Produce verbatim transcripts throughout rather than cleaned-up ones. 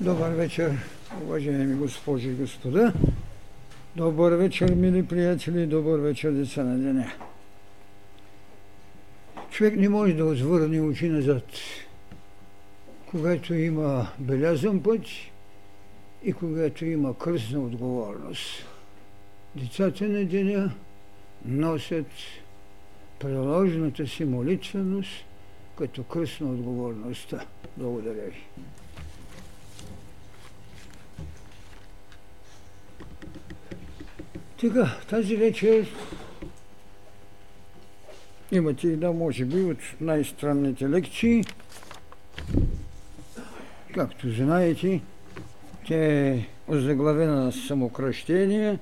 Добър вечер, уважаеми госпожи и господа. Добър вечер, мили приятели. Добър вечер, деца на деня. Човек не може да отвърне очи назад, когато има белязан път и когато има кръстна отговорност. Децата на деня носят приложната си молитвеност като кръстна отговорността. Благодаря ви. Така, тази вечер имате една, може би, от най-странните лекции. Както знаете, тя е озаглавена на самокръщение,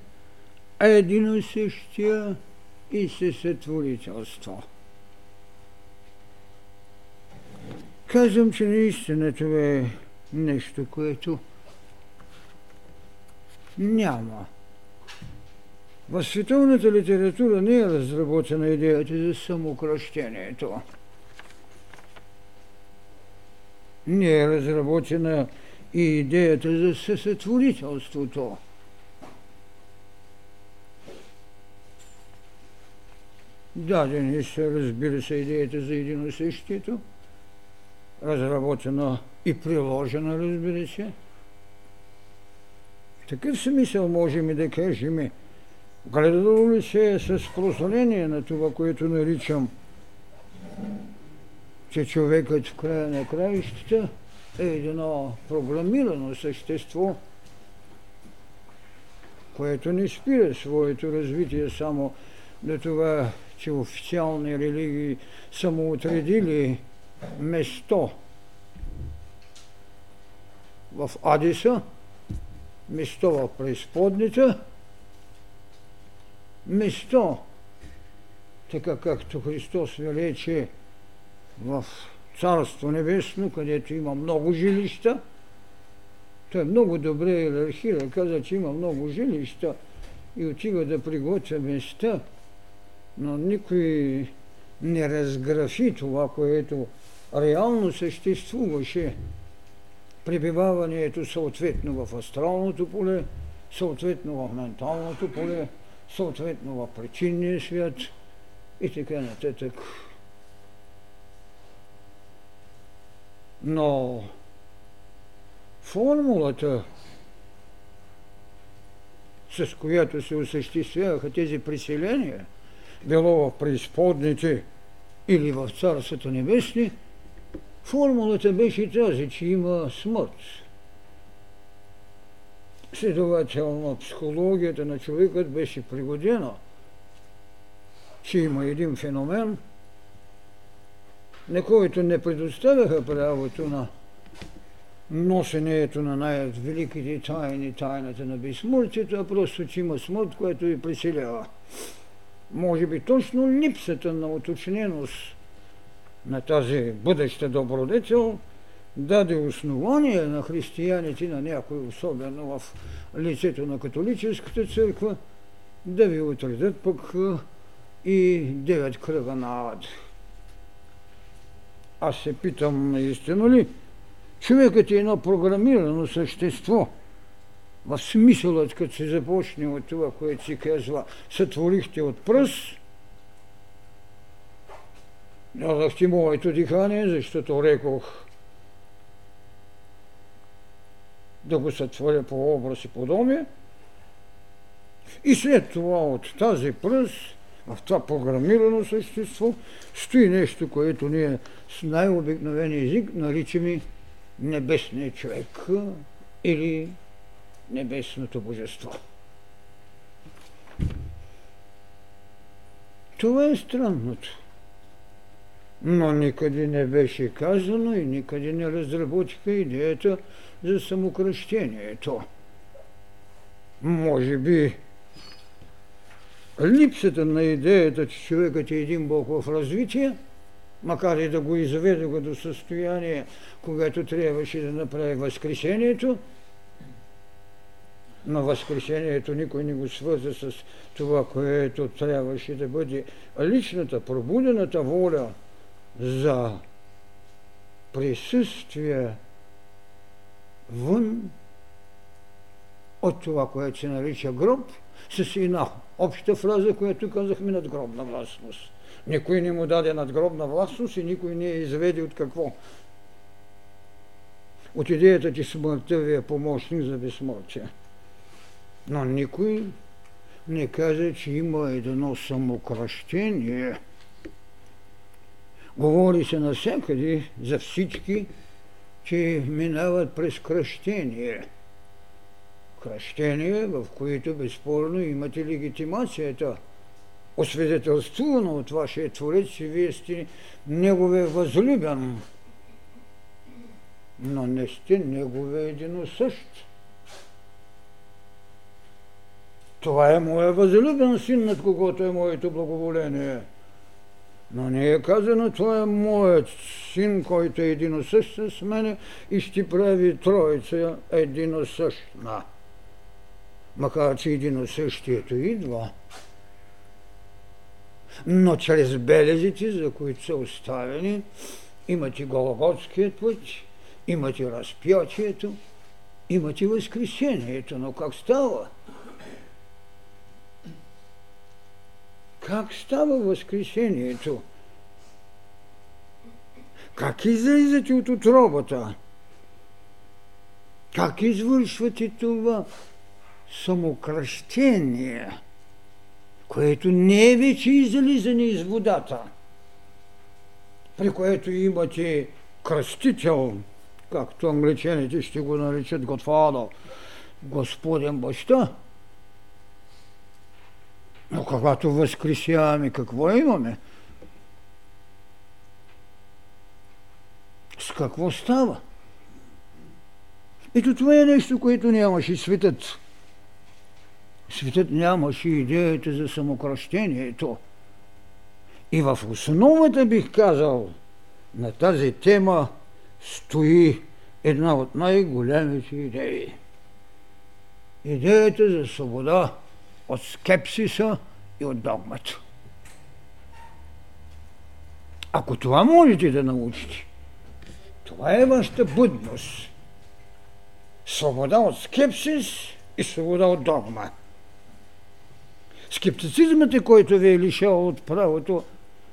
а един същия и съсътворителство. Казвам, че наистина това е нещо, което няма. В световната литература не е разработена идеята за самокръщението. Не е разработена и идеята за съсътворителството. Дадени са, разбира се, идеята за единосъщието, разработена и приложена, разбира се. В такъв смисъл можем и да кажем, гледало ли се е с прослонение на това, което наричам, че човекът в края на краищата е едно програмирано същество, което не спира своето развитие само до това, че официални религии са му отредили место в Адиса, место в преисподната, место, така както Христос велече в Царство Небесно, където има много жилища. Той много добре иерархира, каза, че има много жилища и отива да приготвя места, но никой не разграфи това, което реално съществуваше. Пребиваването съответно в астралното поле, съответно в менталното поле, съответно в причинния свят и така нататък. Но формулата, с която се осъществяваха тези преселения, било в преизподните или в Царството Небесни, формулата беше тази, че има смърт. Следователно, психологията на човекът беше пригодена, че има един феномен, на който не предоставяха правото на носенето на най-великите тайни, тайната на безсмъртието, а просто, че има смърт, която ви преселява. Може би точно липсата на уточненост на тази бъдеща добродетел даде основание на християните, на някой, особено в лицето на католическата църква, да ви отредят пък и девет кръга на ад. Аз се питам, наистина ли човекът е едно програмирано същество, в смисълът, като се започне от това, което си казва, сътворихте от пръст, дадахте моето дихание, защото рекох да го сътворя по образ и подобие. И след това от тази пръст, в това програмирано същество, стои нещо, което ние с най-обикновен език наричаме небесния човек или небесното божество. Това е странното. Но никъде не беше казано и никъде не разработиха идеята за самокръщението. Може би липсата на идеята, че човекът е един бог в развитие, макар и да го изведоха до състояние, когато трябваше да направи възкресението, но възкресението никой не го свърза с това, което трябваше да бъде личната, пробудената воля за присъствие вън от това, което се нарича гроб, с една обща фраза, която казахме надгробна властност. Никой не му даде надгробна властност и никой не е изведе от какво? От идеята, че смъртта ви е помощник за безсмъртие. Но никой не каза, че има едно самокръщение. Говори се навсякъде за всички, че минават през кръщение. Кръщение, в които безспорно имате легитимацията. Освидетелствувано от вашия Творец, че вие сте негове възлюбен. Но не сте негове едино същ. Това е моя възлюбен син, над когото е моето благоволение. Но не е казано, това е моят син, който е единосъщ с мене и ще прави троица единосъщна. Макар че единосъщието идва, но чрез белезите, за които са оставени, имате Голготският път, имате разпятието, имате възкресението. Но как става? Как става възкресението? Как излизате от утробата? Как извършвате това самокръщение, което не е вече излизане из водата, при което имате кръстител, както англичаните ще го наричат Godfather, Господен Баща? Но когато възкресяваме, какво имаме? С какво става? Ето това е нещо, което нямаше светът. Светът нямаше идеята за самокръщението. И в основата, бих казал, на тази тема стои една от най-големите идеи. Идеята за свобода от скепсиса и от догмата. Ако това можете да научите, това е вашата будност. Свобода от скепсис и свобода от догма. Скептицизмът е, който ви е лишава от правото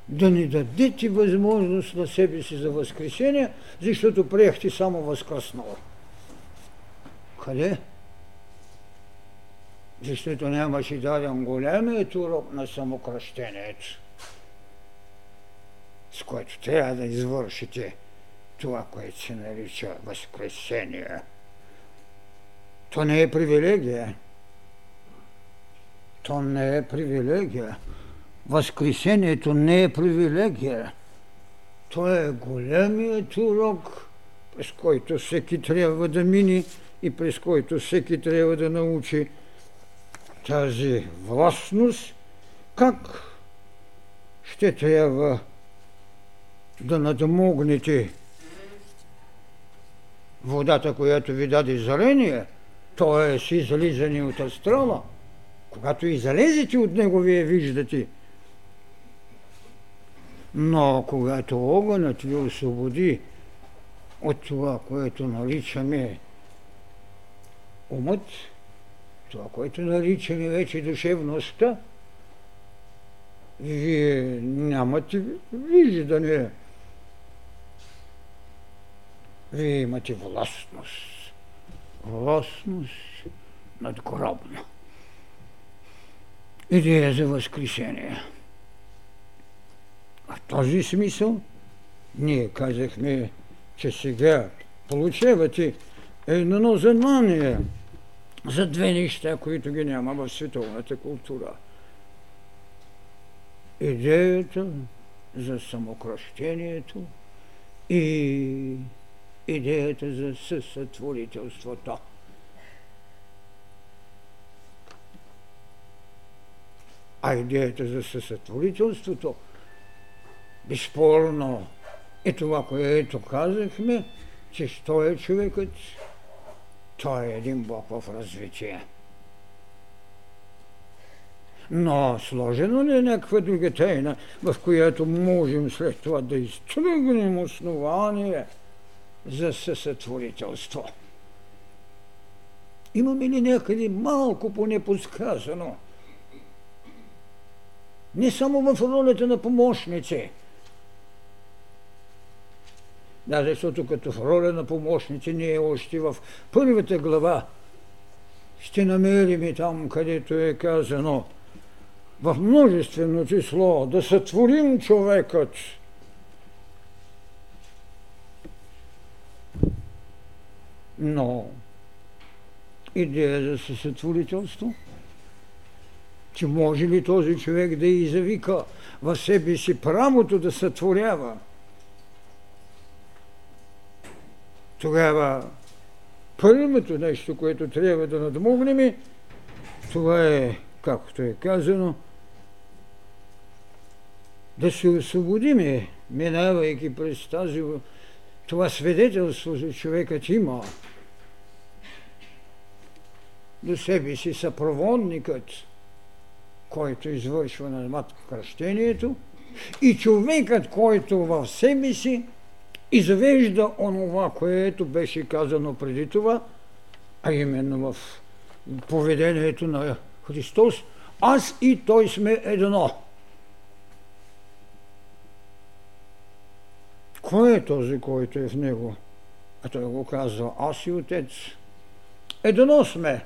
да не дадете възможност на себе си за възкресение, защото приехте само възкръснало. Къде? Защото нямаше даден големият урок на самокръщението, с което трябва да извършите това, което се нарича възкресение. То не е привилегия. То не е привилегия. Възкресението не е привилегия. То е големият урок, през който всеки трябва да мине и през който всеки трябва да научи тази властност, как ще трябва да надмогнете водата, която ви даде зрение, т.е. излизане от астрала. Когато излезете от него, вие виждате. Но когато огънът ви освободи от това, което наричаме умът, това, което наричаме вече душевността, вие нямате виждане. Вие имате властност. Властност надгробна. Идея за възкресение. А в този смисъл ние казахме, че сега получавате едно знание за две неща, които ги няма в световната култура. Идеята за самокръщението и идеята за съсътворителството. А идеята за съсътворителството, безспорно, е това, което казахме, че що е човекът? Той е един Бог в развитие. Но сложено ли е някаква друга тайна, в която можем след това да изтръгнем основание за съсътворителство? Имаме ли някъде малко поне подсказано? Не само в ролята на помощници. Да, защото като в роля на помощници ние още в първата глава ще намерим и там, където е казано в множествено число да сътворим човекът. Но идея за съсътворителство, че може ли този човек да извика в себе си правото да сътворява, тогава първото нещо, което трябва да надмогнем, това е, както е казано, да се освободиме, минавайки през тази, това свидетелство за човекът има. До себе си съпроводникът, който извършва на матка кръщението, и човекът, който в себе си извежда онова, което беше казано преди това, а именно в поведението на Христос, аз и Той сме едно. Кой е този, който е в Него? А Той го казва, аз и Отец. Едно сме.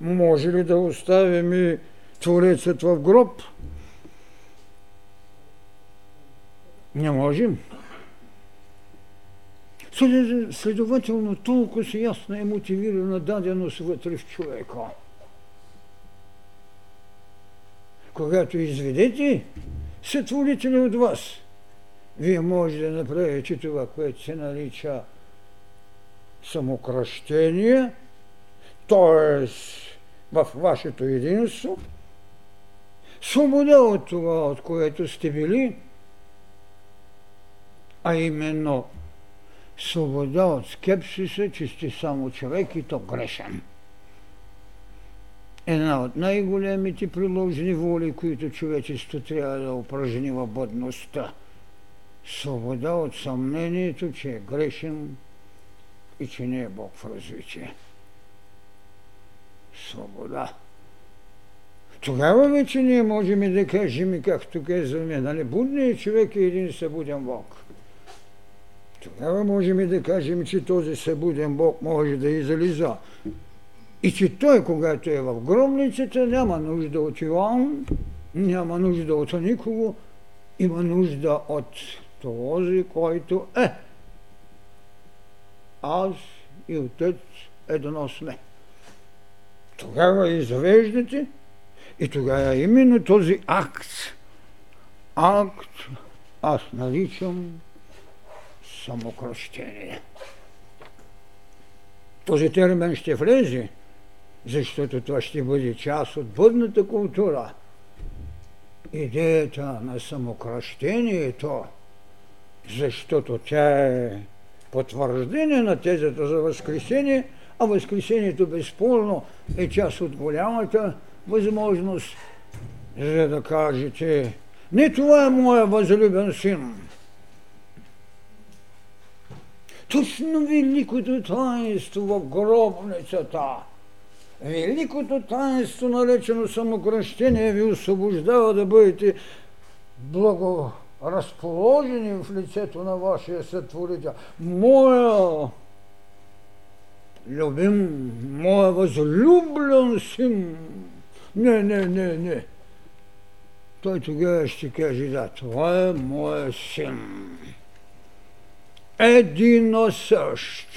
Може ли да оставим и Творецът в гроб? Не можем. Следователно, толкова си ясно е мотивирана даденост вътре в човека. Когато изведете сътворителя от вас, вие може да направите това, което се нарича самокръщение, т.е. в вашето единство, свобода от това, от което сте били, а именно свобода от скепсиса, че сте само човек и то грешен. Една от най-големите приложни воли, които човечеството трябва да упражни в бъдността. Свобода от съмнението, че е грешен и че не е Бог в развитие. Свобода. Тогава вече ние можем да кажем, както казваме, нали будният човек е един събуден Бог. Тогава можем да кажем, че този събуден Бог може да излиза. И че той, когато е в гробницата, няма нужда от Йоан, няма нужда от никого, има нужда от този, който е. Аз и Отец едно сме. Тогава извеждате и тогава именно този акт, акт аз наричам самокръщение. Този термин ще влезе, защото това ще бъде част от бъдната култура. Идеята на самокръщението, защото тя е потвърждение на тезата за възкресение, а възкресението безспорно е част от голямата възможност, за да кажете, не това е моя възлюбен син. Точно великото таинство в гробницата, великото таинство, наречено самокръщение, ви освобождава да бъдете благоразположени в лицето на вашия сътворител. Моя любим, моя възлюблен син. Не, не, не, не. Той тогава ще каже, да, това е моя син. Едино същ.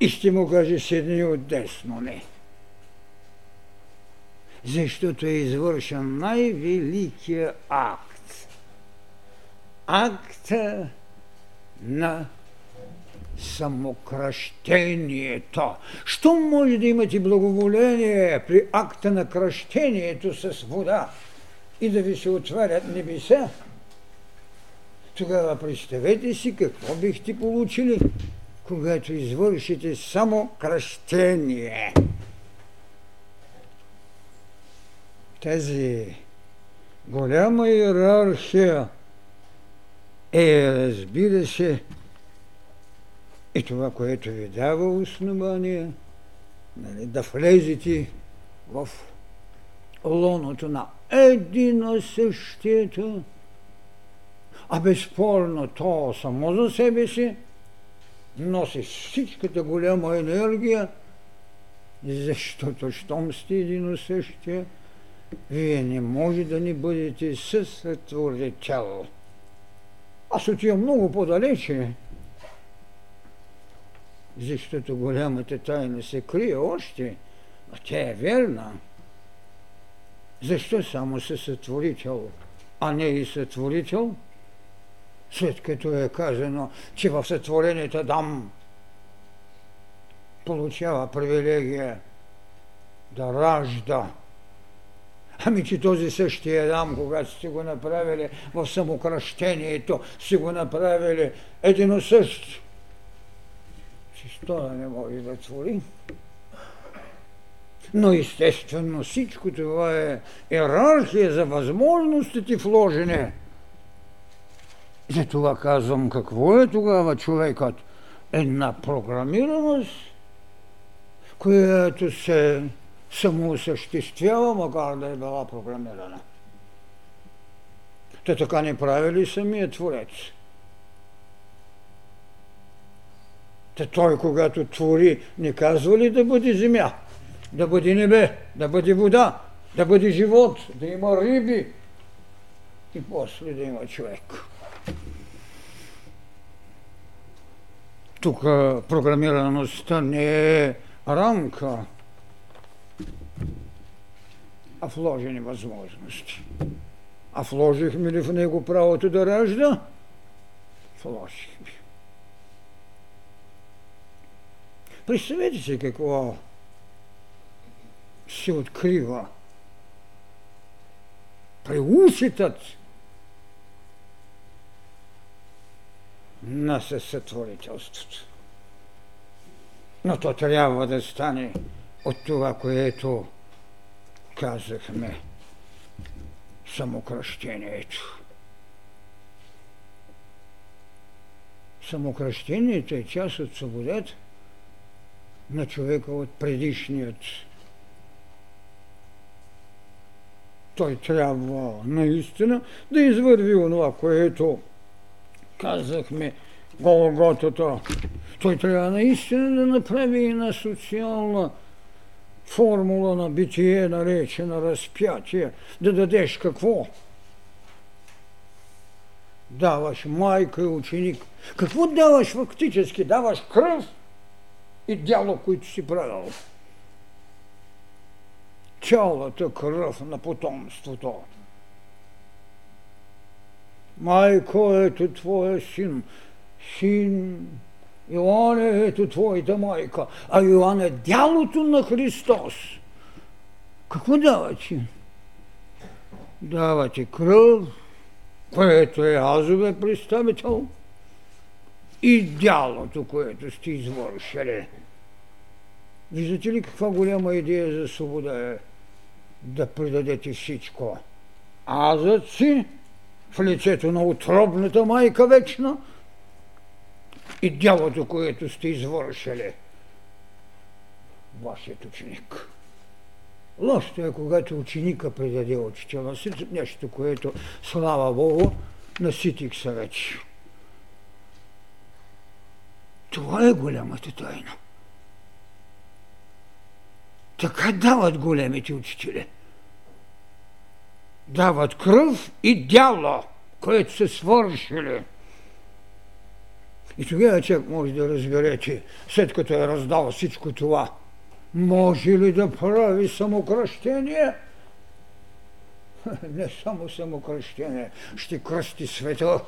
И ще му каже, седни от десно ми. Защото е извършен най-великия акт. Акта на самокръщението. Що може да имате благоволение при акта на кръщението с вода и да ви се отварят небеса? Тогава представете си какво бихте получили, когато извършите самокръщение. Тази голяма иерархия Е, разбира се, и това, което ви дава основание, нали, да влезете в лоното на едино същието, а безспорно то само за себе си носи всичката голяма енергия, защото щом сте едино същие, вие не може да не бъдете съсътворител. Аз отивам много по-далече, защото голямата тайна се крие още, а тя е верна. Защо само съсътворител, а не и сътворител? След като е казано, че в сътворените дам получава привилегия да ражда. Ами че този същия Адам, когато сте го направили в самокръщението, сте го направили един същ, чисто не може да твори. Но естествено всичко това е иерархия за възможностите вложене. Затова казвам, какво е тогава човекът? Една програмираност, която се самоосъществява, макар да е била програмирана. Те така не прави ли самия Творец? Те той, когато твори, не казва ли да бъде земя, да бъде небе, да бъде вода, да бъде живот, да има риби и после да има човек. Тук програмираността не е рамка, а вложени възможности. А вложихме ли в него правото да ражда? Вложихме. Представете си какво се открива при усетът на съсътворителството. Но то трябва да стане от това, което казахме, самокръщението. Самокръщението е част от свободата на човека от предишният. Той трябва наистина да извърви онова, което казахме, Голготата. Той трябва наистина да направи и на социална формула на битие, наречена разпятие. Да дадеш какво? Даваш майка и ученик. Какво даваш фактически? Даваш кръв и дяло, което си правил. Цялата кръв на потомството. Майко, ето твоя син. Син Йоанне, ето твоята майка. А Йоан е дялото на Христос. Какво давате? Давате кръв, което е азове представител, и дялото, което сте извършили. Виждате ли каква голяма идея за свобода е? Да предадете всичко. Азът си в лицето на утробната майка вечна и дялото, което сте извършили, вашият ученик. Лошото е, когато ученика предаде учителя си, нещо, което, слава Богу, наситих се вече. Това е голямата тайна. Така дават големите учители. Дават кръв и дяло, което са свършили. И тогава човек може да разбере, че след като е раздал всичко това, може ли да прави самокръщение? Не само самокръщение, ще кръсти света.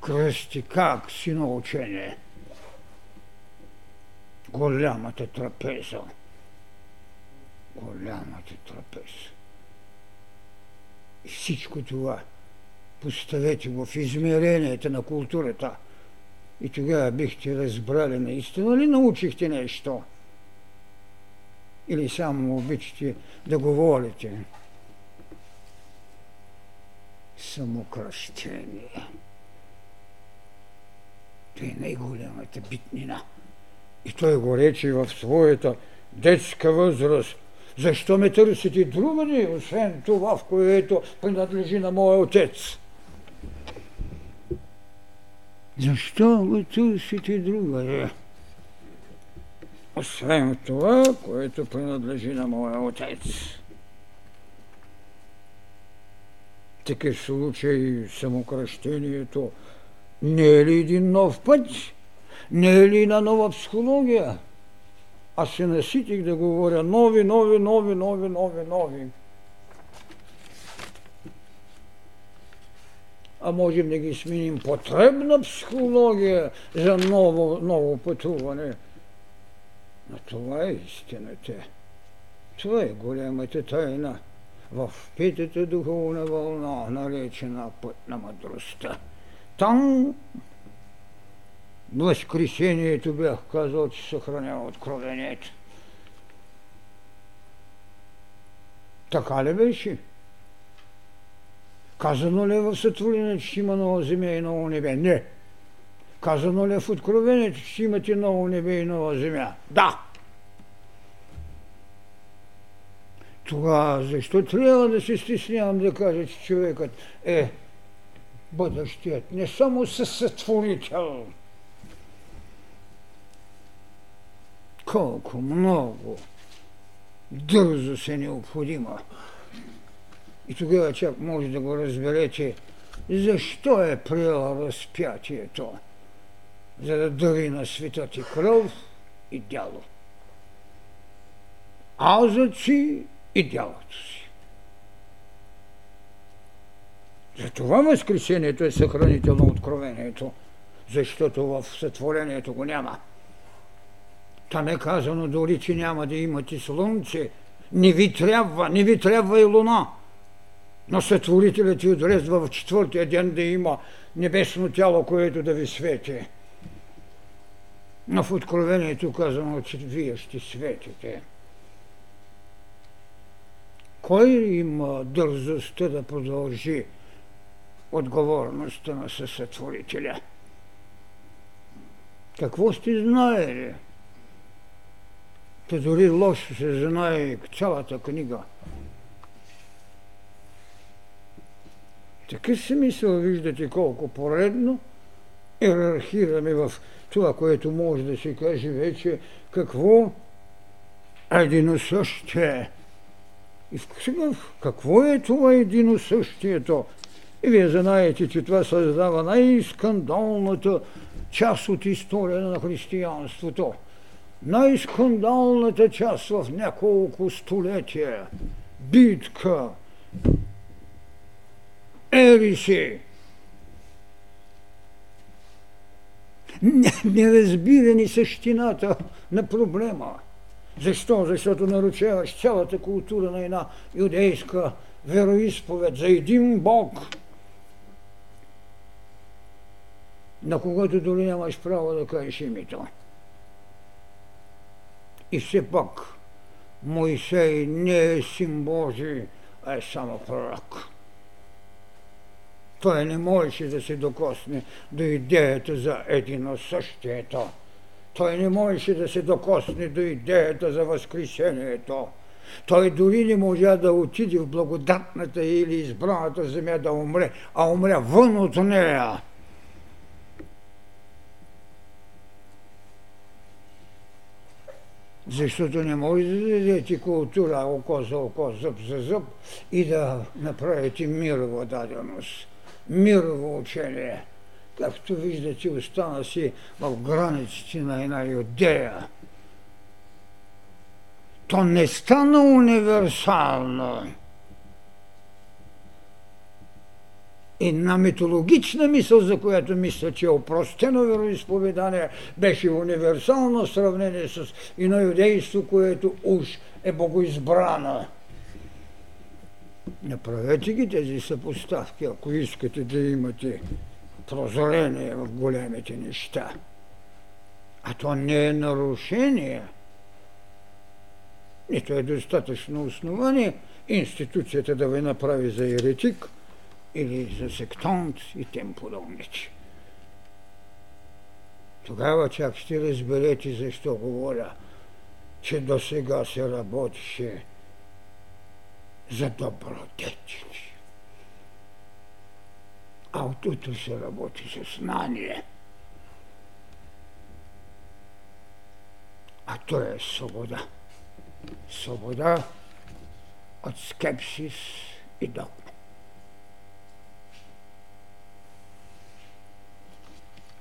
Кръсти как си научение? Голямата трапеза. Голямата трапеза. И всичко това поставете в измеренията на културата. И тогава бихте разбрали наистина ли научихте нещо? Или само обичате да говорите? Самокръщение. Той е най-голямата битнина. И той го рече в своята детска възраст. Защо ме търсите другаде, освен това, в което принадлежи на моя отец? Защо го търсите другаде, освен това, което принадлежи на моя отец? Такъв случай самокръщението не е ли един нов път? Не е ли една нова психология? Аз се наситих да говоря нови, нови, нови, нови, нови, нови. А можем да ги сменим потребна психология за ново, ново пътуване. Но това е истината. Това е голямата тайна в петата духовна вълна, наречена път на мъдростта. Там възкресението бях казал, че съхранява откровението. Така ли беше? Казано ли в сътворението, че има нова земя и ново небе? Не. Казано ли в откровението, че имате ново небе и нова земя? Да. Това защо трябва да се стеснявам да кажа, че човекът е бъдещият не само съсътворител. Колко много дързост е необходима. И тогава чак може да го разберете защо е приел разпятието, за да дари на света ти кръв и дяло. Азът си и дялото си. Затова възкресението е съхранително откровението, защото в сътворението го няма. Там е казано дори, че няма да имате слънце. Не ви трябва, не ви трябва и луна. Но сътворителят ви отрезва в четвъртия ден да има небесно тяло, което да ви свети. Но в откровението казано, че вие ще светите. Кой има дързостта да продължи отговорността на съсътворителя? Какво сте знаели? Та дори лошо се знае цялата книга. Такъв смисъл виждате колко поредно иерархираме в това, което може да се каже вече какво единосъщие. И сега какво е това единосъщието? И вие знаете, че това създава най-скандалната част от история на християнството. Най-скандалната част в няколко столетия. Битка. Ереси. Неразбиране същината на проблема. Защо? Защото нарушаваш цялата култура на една юдейска вероизповед за един Бог, на когото дори нямаш право да кажеш името. И все пак Моисей не е син Божий, а е само пророк. Той не можеше да се докосне до идеята за единосъщието. Той не можеше да се докосне до идеята за възкресението. Той дори не можа да отиде в благодатната или избраната земя да умре, а умря вън от нея. Защото не може да дадете култура око за око, зъб за зъб и да направите мирова даденост, мирово учение. Както виждате, остана си в границите на една юдея. То не стана универсално. Една митологична мисъл, за която мисля, че е опростено вероизповедание, беше универсално в сравнение с ино юдейство, което уж е богоизбрано. Направете ги тези съпоставки, ако искате да имате прозрение в големите неща. А то не е нарушение. Нито е достатъчно основание институцията да ви направи за еретик или за сектант и тем подобни. Тогава чак ще разберете защо говоря, че досега се работеше за добродетели. А от тук се работи за знание. А то е свобода. Свобода от скепсис и догма.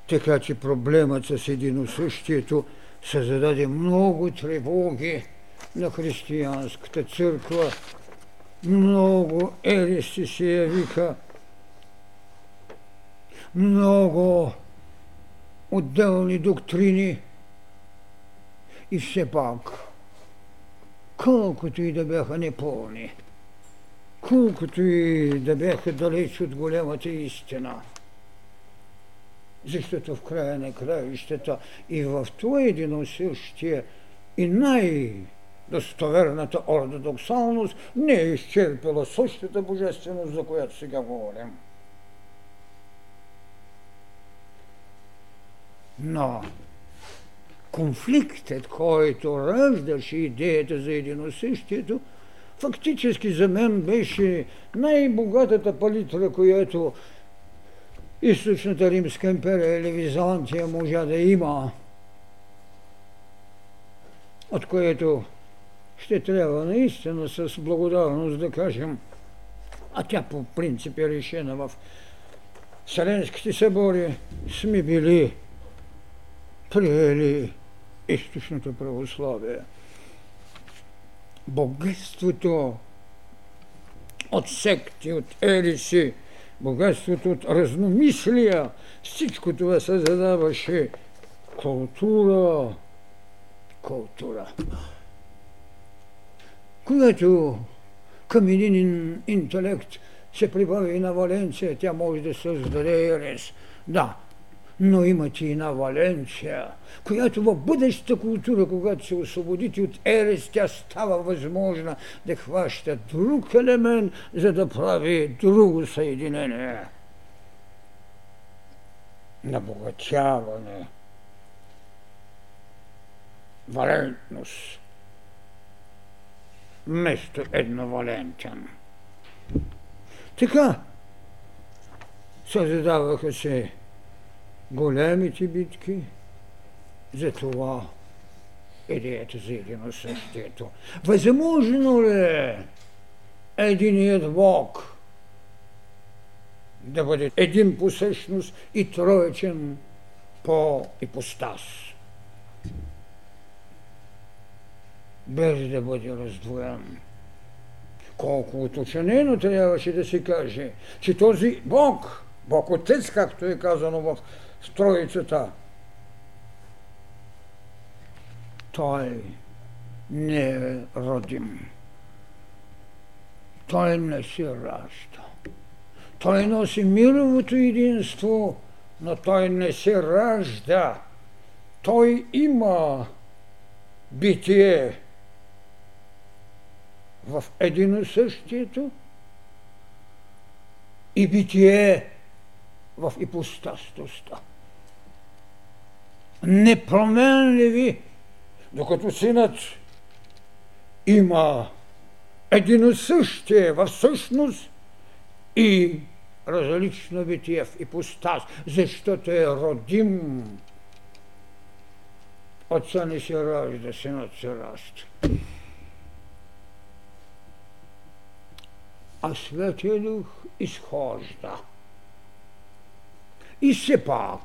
Така че проблемът с единосъщието се зададе много тревоги на християнската църква. Много ерести се явиха. Много отделни доктрини. И все пак, колкото и да бяха непълни, колкото и да бяха далеч от голямата истина, защото в края на краищата и в това единосъщие и най-достоверната ортодоксалност не е изчерпила същата божественост, за която сега говорим. Но конфликтът, който раждаше идеята за единосъщието, фактически за мен беше най-богатата палитра, която Източната Римска империя или Византия можа да има, от което ще трябва наистина с благодарност да кажем, а тя по принцип е решена в Вселенските събори, сме били приели източното православие. Богатството от секти, от ереси, богатството от разномислия, всичко това се задаваше култура, култура, когато към един интелект се прибави и на Валенция, тя може да създаде ерес. Да, но имате и на Валенция, която в бъдещата култура, когато се освободите от ерес, тя става възможна да хваща друг елемент, за да прави друго съединение. Набогатяване. Валентност. Вместо едновалентен. Така създаваха се големите битки, за това идеята за единосъщието. Възможно ли е единият Бог да бъде един по същност и троечен по ипостас, без да бъде раздвоен? Колко уточнено трябваше да се каже, че този Бог, Бог Отец, както е казано в Троицата, той не е родим. Той не се ражда. Той носи мировото единство, но той не се ражда. Той има битие в единосъщието и битие в ипостасността. Непроменливи, докато Синът има единосъщие в същност и различно битие в ипостас, защото е родим. Отца не се ражда, Синът се ражда. А Святия Дух изхожда. И все пак,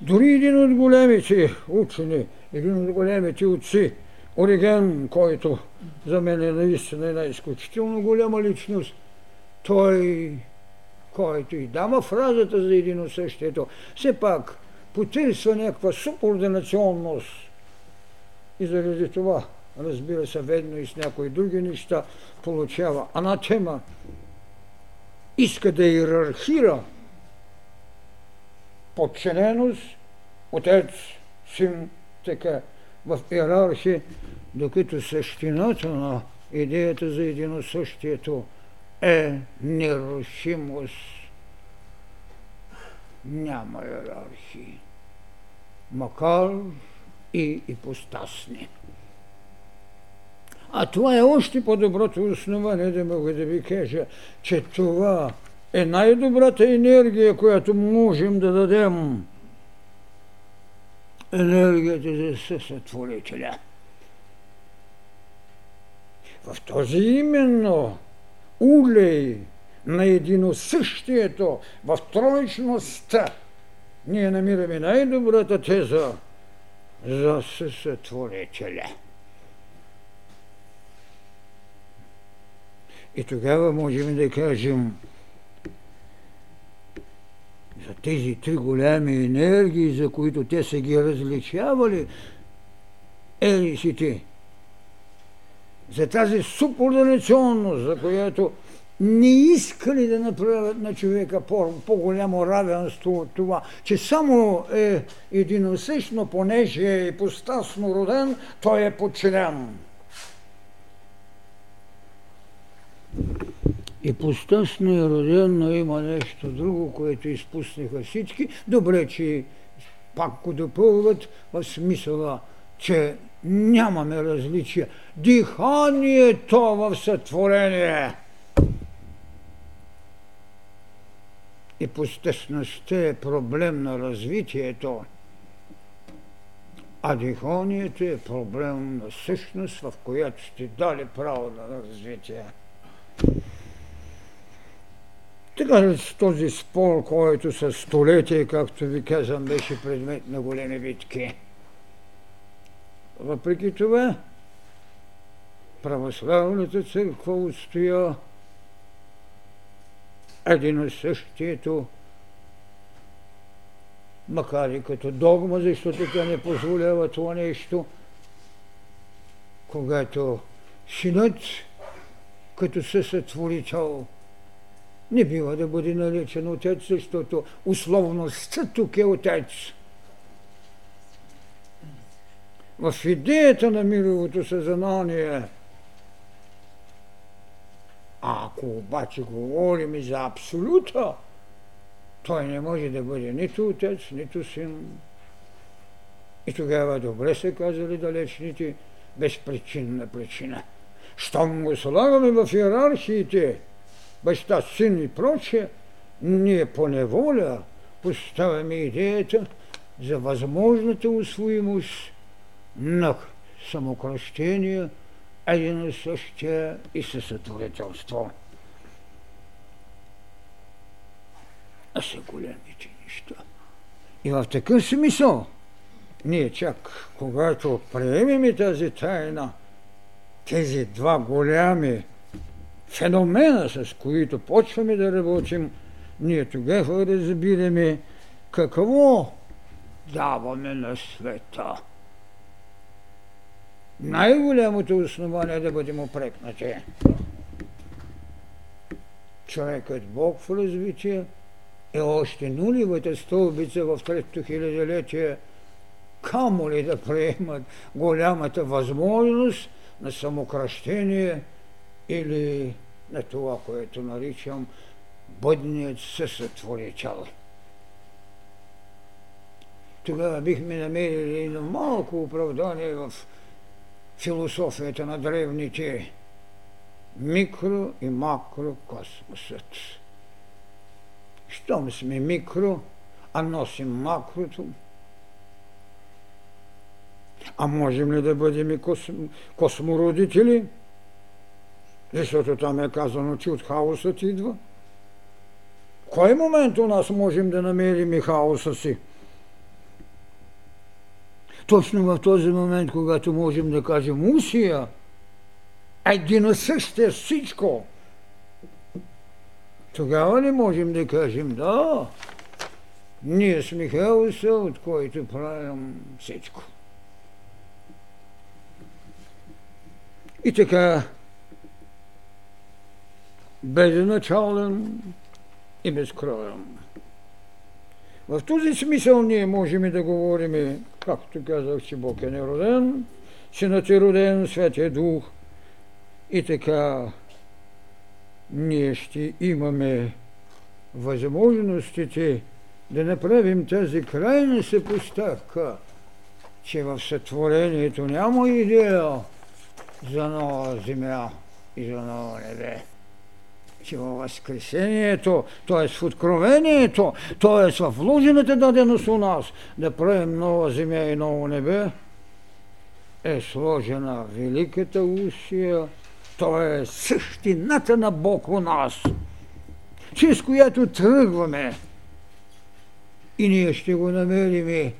дори един от големите учени, един от големите отци, Ориген, който за мен е наистина една изключително голяма личност, той, който и дава фразата за единосъщието, все пак потърсва някаква субординационност. И заради това, разбира се, ведно и с някои други неща, получава анатема, иска да иерархира подчиненост, Отец, Син, така, в иерархия, докато същината на идеята за единосъщието е нерушимост. Няма иерархии. макар и ипостасни. А това е още по-доброто основание да мога да ви кажа, че това е най-добрата енергия, която можем да дадем. Енергията за Съсътворителя. В този именно улей на единосъщието, в троичността, ние намираме най-добрата теза за Съсътворителя. И тогава можем да кажем за тези три голями енергии, за които те са ги различавали, ели си ти, за тази субординационност, за която не искали да направят на човека по-голямо равенство от това, че само е единосъщно, понеже е ипостасно роден, той е подчинен. Ипостасно е роден, но има нещо друго, което изпуснаха всички. Добре, че пак го допълват в смисъла, че нямаме различия. Диханието в сътворение. Ипостасността е проблем на развитието, а диханието е проблем на същност, в която сте дали право на развитие. Така с този спор, който със столетия, както ви казвам, беше предмет на големи битки. Въпреки това, православната църква устоя единосъщието, макар и като догма, защото тя не позволява това нещо, когато синът като съсътворител не бива да бъде наречен отец, защото условността тук е отец. В идеята на мировото съзнание, ако обаче говорим и за абсолюта, той не може да бъде нито отец, нито син. И тогава добре са казали далечните, безпричинна причина. Щом го слагаме в иерархиите, баща, син и прочее, ние по неволя поставяме идеята за възможната усвоимост на самокръщение, единосъщие и съсътворителство. А са големите неща. И в такъв смисъл, ние чак когато приемем тази тайна, тези два голями феномена, с които почваме да работим, ние тогава разбираме какво даваме на света. Най-голямото основание е да бъдем опрекнати. Човекът Бог в развитие е още нулевата столбица в трето хилядолетие, камо ли да приемат голямата възможност на самокръщение или на това, което наричам бъдният съсътворител. Тогава бихме намерили едно малко оправдание в философията на древните микро и макрокосмосът. Щом сме микро, а носим макрото, а можем ли да бъдем и косм... космородители? Защото там е казано, че от хаосът идва. В кой момент у нас можем да намерим и хаоса си? Точно в този момент, когато можем да кажем усия, единосъщие всичко, тогава ли можем да кажем, да, ние сме хаоса, от който правим всичко. И така, безначален и безкраен. В този смисъл ние можем да говорим, както казах, че Бог е нероден, Синът е роден, Святия Дух, и така ние ще имаме възможностите да направим тази крайна съпоставка, че в сътворението няма идея за нова земя и за ново небе. Че във възкресението, т.е. в откровението, т.е. в вложената даденост у нас, да правим нова земя и ново небе, е сложена великата усия, т.е. същината на Бог у нас, чрез която тръгваме. И ние ще го намерим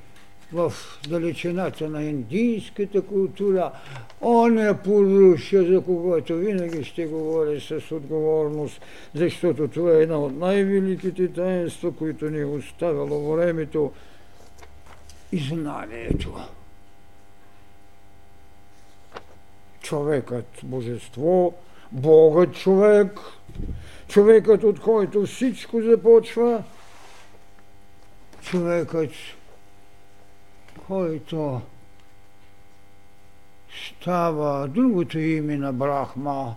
в далечината на индийската култура. Оня Пуруша, за когото винаги ще говори с отговорност, защото това е една от най-великите таинства, които ни е оставило времето и знанието. Човекът божество, Богът човек, човекът, от който всичко започва, човекът, който става другото име на Брахма,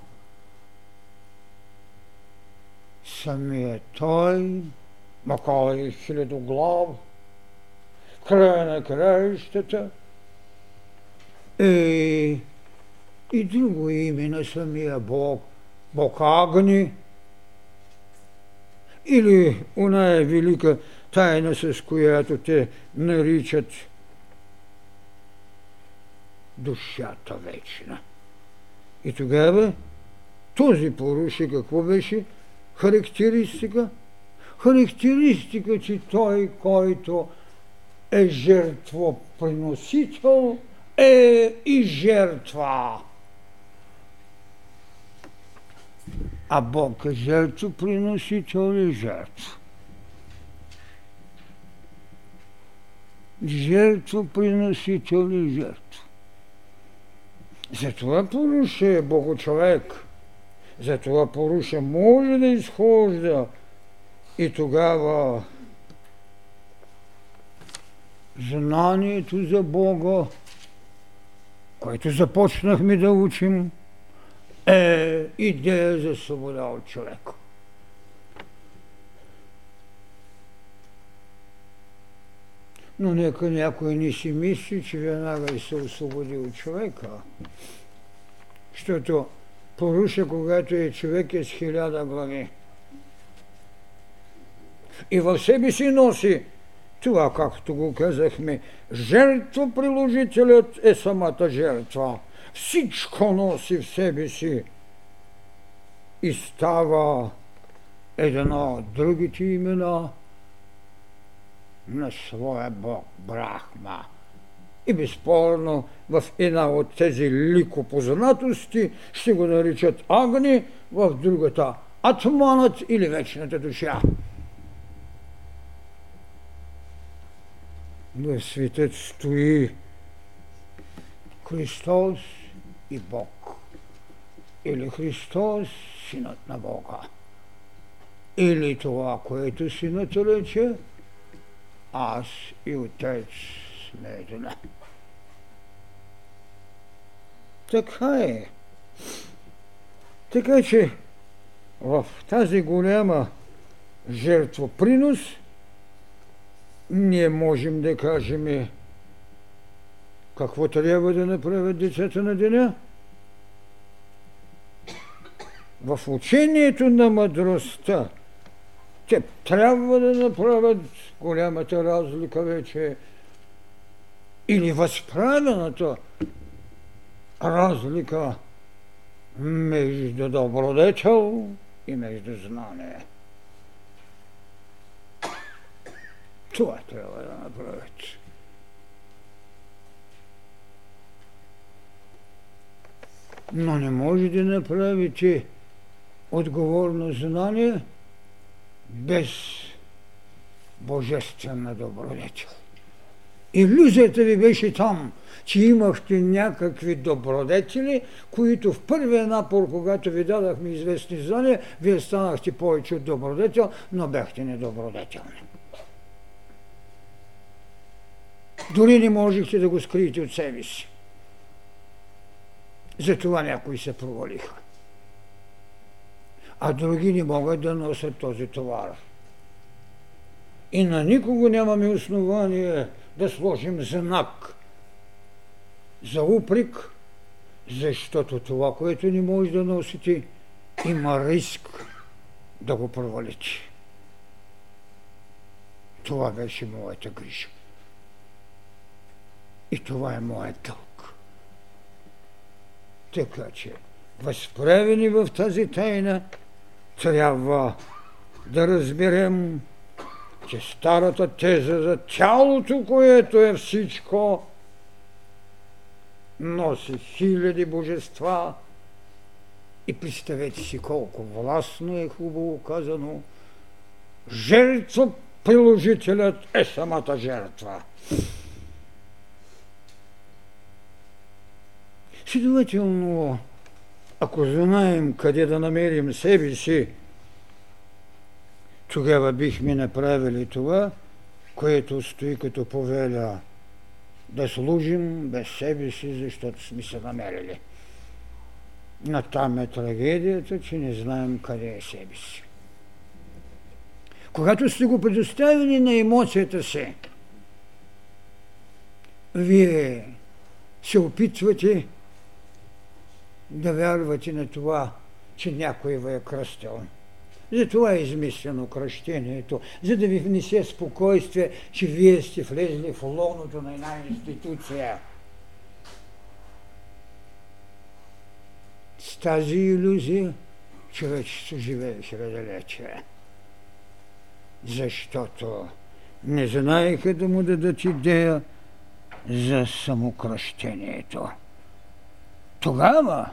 самият той, макар и хилядоглав, края на краищата, и, и друго име на самия Бог, Бог Агни, или оная велика тайна, с която те наричат душата вечна. И тогава този Пуруша какво беше? Характеристика? Характеристика, че той, който е жертвоприносител, е и жертва. А Бог е жертвоприносител и жертва. Жертвоприносител и жертва. Затова Пуруша е богочовек. Затова Пуруша може да изхожда и тогава знанието за Бога, което започнахме да учим, е идея за свобода от човека. Но нека някой не си мисли, че веднага се освободи от човека. Защото Пуруша, когато е човек, е с хиляда глави. И в себе си носи това, както го казахме, жертвоприложителят е самата жертва. Всичко носи в себе си и става едно от другите имена на своя Бог Брахма. И безспорно в една от тези ликопознатости ще го наричат Агни, в другата Атманът или вечната душа. В светът стои Христос и Бог, или Христос, Синът на Бога, или това, което Синът рече, аз и Отец сме едно. Така е. Така че в тази голяма жертвопринос ние можем да кажем какво трябва да направят децата на деня. В учението на мъдростта те трябва да направят голямата разлика вече или възправената разлика между добродетел и между знание. Това трябва да направят. Но не може да направите отговорно знание без божествена добродетел. Илюзията ви беше там, че имахте някакви добродетели, които в първия напор, когато ви дадахме известни знания, вие станахте повече от добродетел, но бяхте недобродетелни. Дори не можехте да го скриете от себе си. Затова някои се провалиха. А други не могат да носят този товар. и на никого нямаме основание да сложим знак за упрек, защото това, което не може да носите, има риск да го провалите. Това беше моята грижа. И това е моят дълг. Така че, възправени в тази тайна, трябва да разберем, че старата теза за тялото, което е всичко, носи хиляди божества и представете си колко властно е хубаво казано, жертвоприложителят е самата жертва. Следователно, ако знаем къде да намерим себе си, тогава бихме направили това, което стои като повеля да служим без себе си, защото сме се намерили. Натам е трагедията, че не знаем къде е себе си. Когато сте го предоставили на емоцията си, вие се опитвате да вярвате на това, че някой ви е кръстил. Затова е измислено кръщението, за да ви внесе спокойствие, че вие сте влезли в лоното на една институция. С тази илюзия човечето живее хилядолетия. Защото не знаеха да му дадат идея за самокръщението. Тогава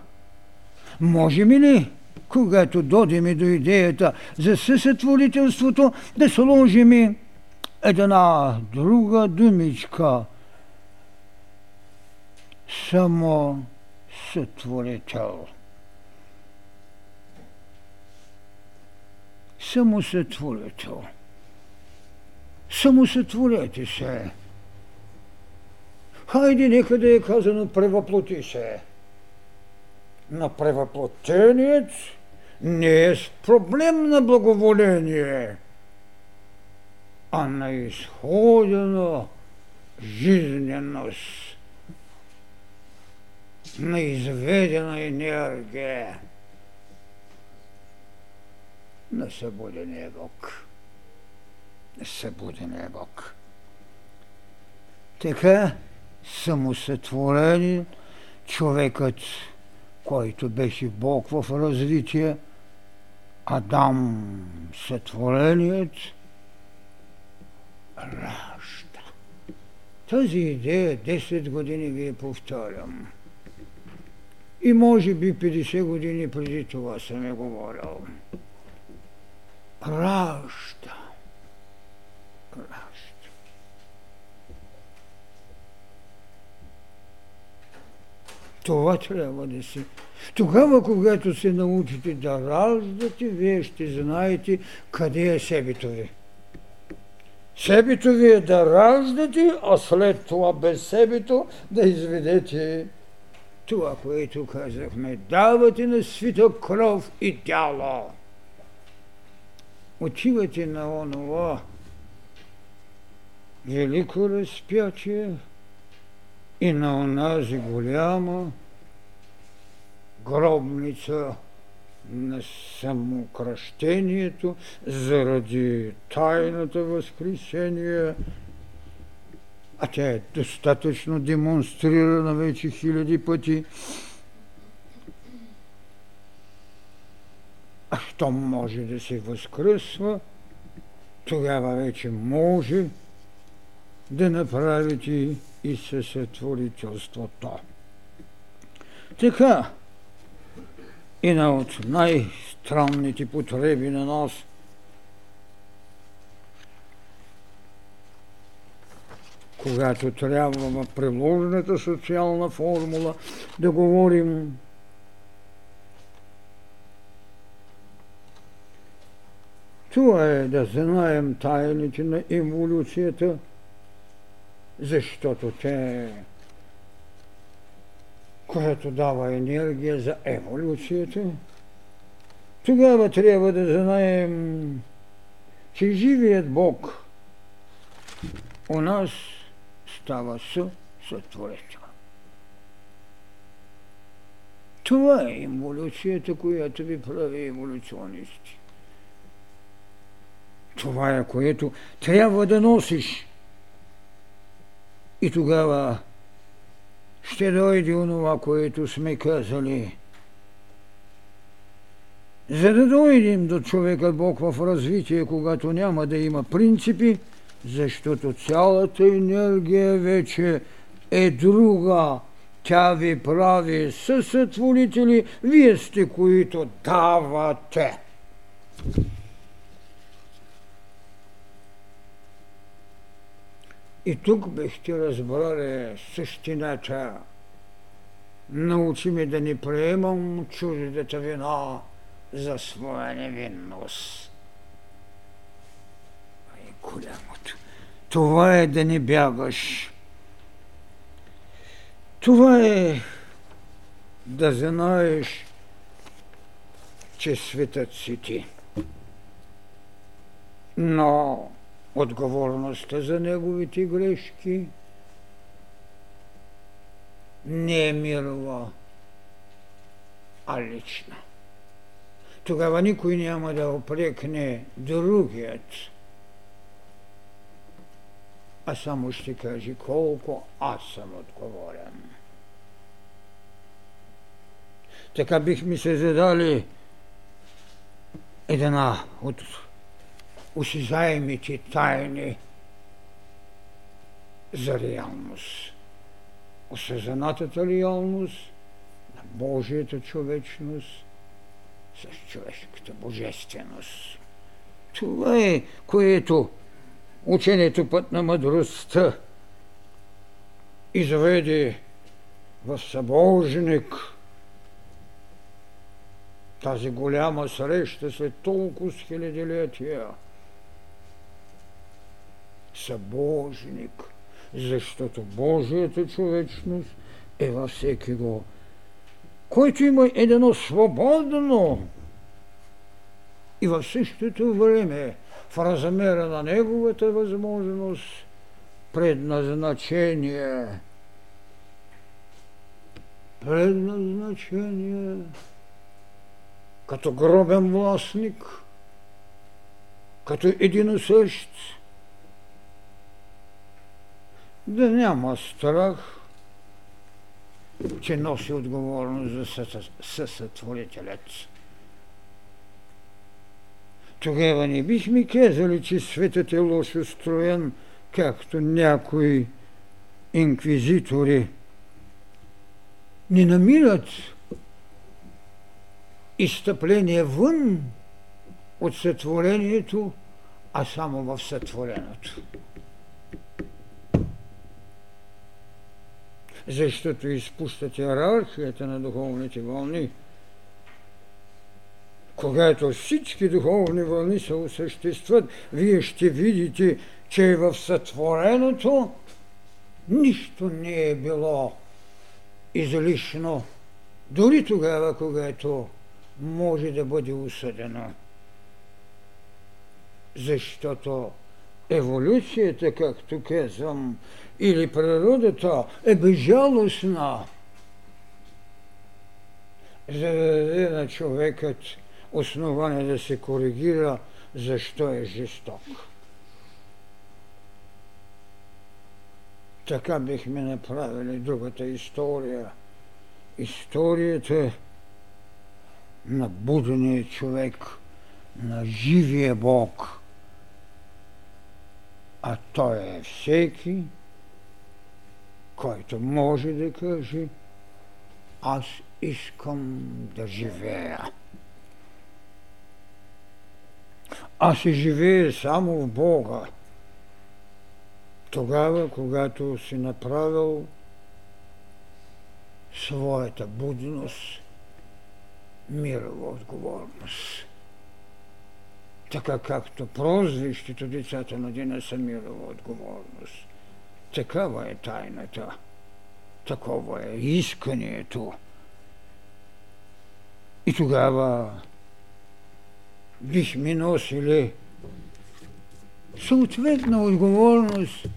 можем ли, когато дойдем до идеята за съсътворителството, да сложим една друга думичка – самосътворител. Самосътворител. Самосътворете се. Хайде, нека да е казано превъплоти се. На превъплотеният не е с проблем на благоволение, а на изходена жизненост, на изведена енергия, на събудения Бог. На събудения Бог. Така самосътворен човекът, който беше Бог в развитие, Адам сътвореният ражда. Тази идея десет години ви я повторям. И може би петдесет години преди това съм я говорил. Ражда. Ражда. Това трябва да си. Тогава, когато се научите да раждате, вие ще знаете къде е себето ви. Себето ви е да раждате, а след това без себето да изведете това, което казахме. Давате на свита кров и тяло. Отивате на онова велико разпятие и на онази голяма гробница на самокръщението заради тайната възкресение, а тя е достатъчно демонстрирана вече хиляди пъти. А щом може да се възкръсва, тогава вече може да направите и съсътворителството. Така, една от най-странните потреби на нас когато трябва в приложената социална формула да говорим това е да знаем тайните на еволюцията, защото те, което дава енергия за еволюцията, тогава трябва да знаем, че живият Бог у нас става съсътворител. Това е еволюцията, която ви прави еволюционисти. Това е, което трябва да носиш. И тогава ще дойде онова, което сме казали. За да дойдем до човека Бог в развитие, когато няма да има принципи, защото цялата енергия вече е друга. Тя ви прави съсътворители, вие сте, които давате. И тук бихте разбрали същината. Научи ме да не приемам чуждата вина за своя невинност. Ай, голямото. Това е да не бягаш. Това е да знаеш, че светът си ти. Но отговорността за неговите грешки не е мирова, а лична. Тогава никой няма да опрекне другият, а само ще каже колко аз съм отговорен. Така бихме се задали една от осезаемите тайни за реалност. Осъзнатата реалност на Божията човечност с човешката божественост. Това е, което учението път на мъдростта изведе в събожник тази голяма среща след толкова с хилядилетия. Събожник, защото Божията човечност е във всеки го, който има едно свободно и в същото време в размера на неговата възможност предназначение. Предназначение като гробен властник, като единосъщ, да няма страх, че носи отговорност за съсътворителят. Тогава не бихме казали, че светът е лошо строен, както някои инквизитори не намират изстъпление вън от сътворението, а само в сътвореното. Защото изпущат иерархията на духовните вълни. Когато всички духовни вълни се осъществят, вие ще видите, че в сътвореното нищо не е било излишно, дори тогава, когато може да бъде осъдено. Защото еволюцията, както казвам, или природата е безжалостна, за да даде на човекът основание да се коригира защо е жесток. Така бихме направили другата история. Историята на будения човек, на живия Бог. А той е всеки, който може да каже аз искам да живея. Аз и живея само в Бога. Тогава, когато си направил своята будност, мирова отговорност. Така както прозвището децата на Дина са мирова отговорност. Такава е тайната. Такова е искането. И тогава бихме носили съответна отговорност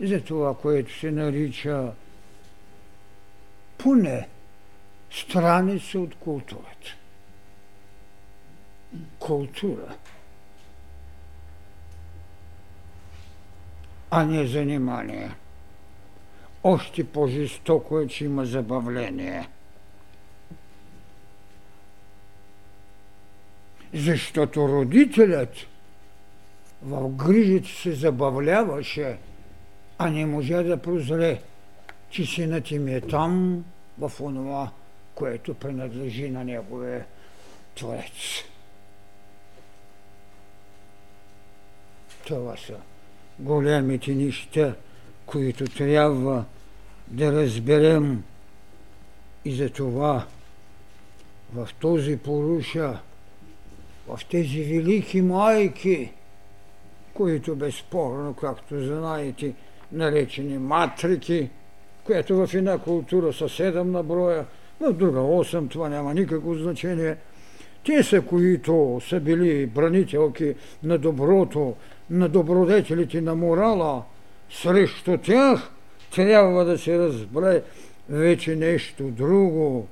за това, което се нарича поне страница от културата. Култура, а не занимание. Още по-жестоко е, че има забавление. Защото родителят в грижите се забавляваше, а не можа да прозре, че синът им е там, в онова, което принадлежи на неговия творец. Това са големите неща, които трябва да разберем, и затова в този поруша, в тези велики майки, които безспорно, както знаете, наречени матрики, което в една култура са седем на броя, в друга осем, това няма никакво значение. Те са, които са били бранителки на доброто, на добродетелите, на морала, срещу тях трябва да се разбере вече нещо друго,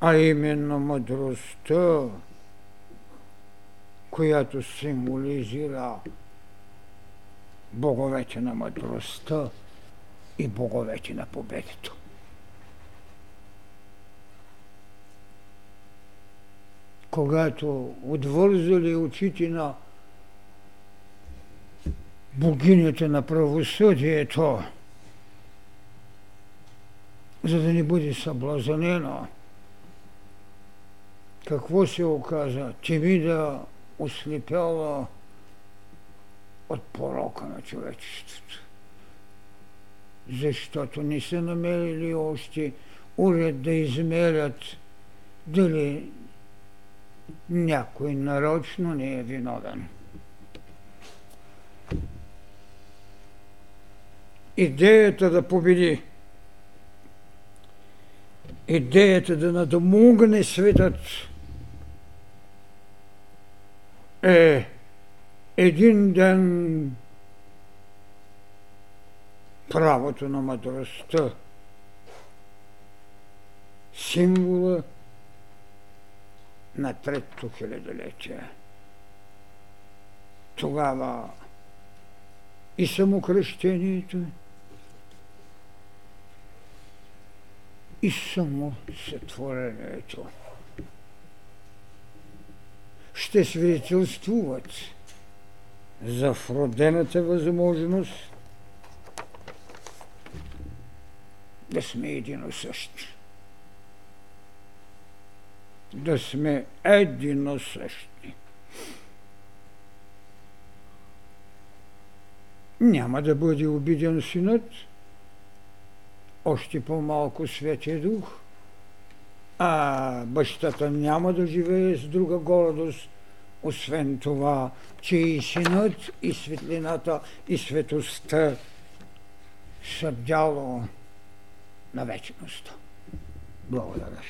а именно мъдростта, която символизира боговете на мъдростта и боговете на победата. Когато отвързали очите на богинята на правосъдието, за да не бъде съблазнена, какво се оказа? Тимида ослепяла от порока на човечеството. Защото не са намерили още уред да измерят дали някой нарочно не е виновен. Идеята да победи, идеята да надмогне светът е един ден правото на мъдростта, символа на трето хилядолетие. Тогава и самокръщението, и самосътворението ще свидетелствуват за вродената възможност да сме един и същи. Да сме един и същи. Няма да бъде обиден синът, още по-малко Светия Дух, а бащата няма да живее с друга гордост, освен това, че и синът, и светлината, и светостта са дяло на вечността. Благодаря.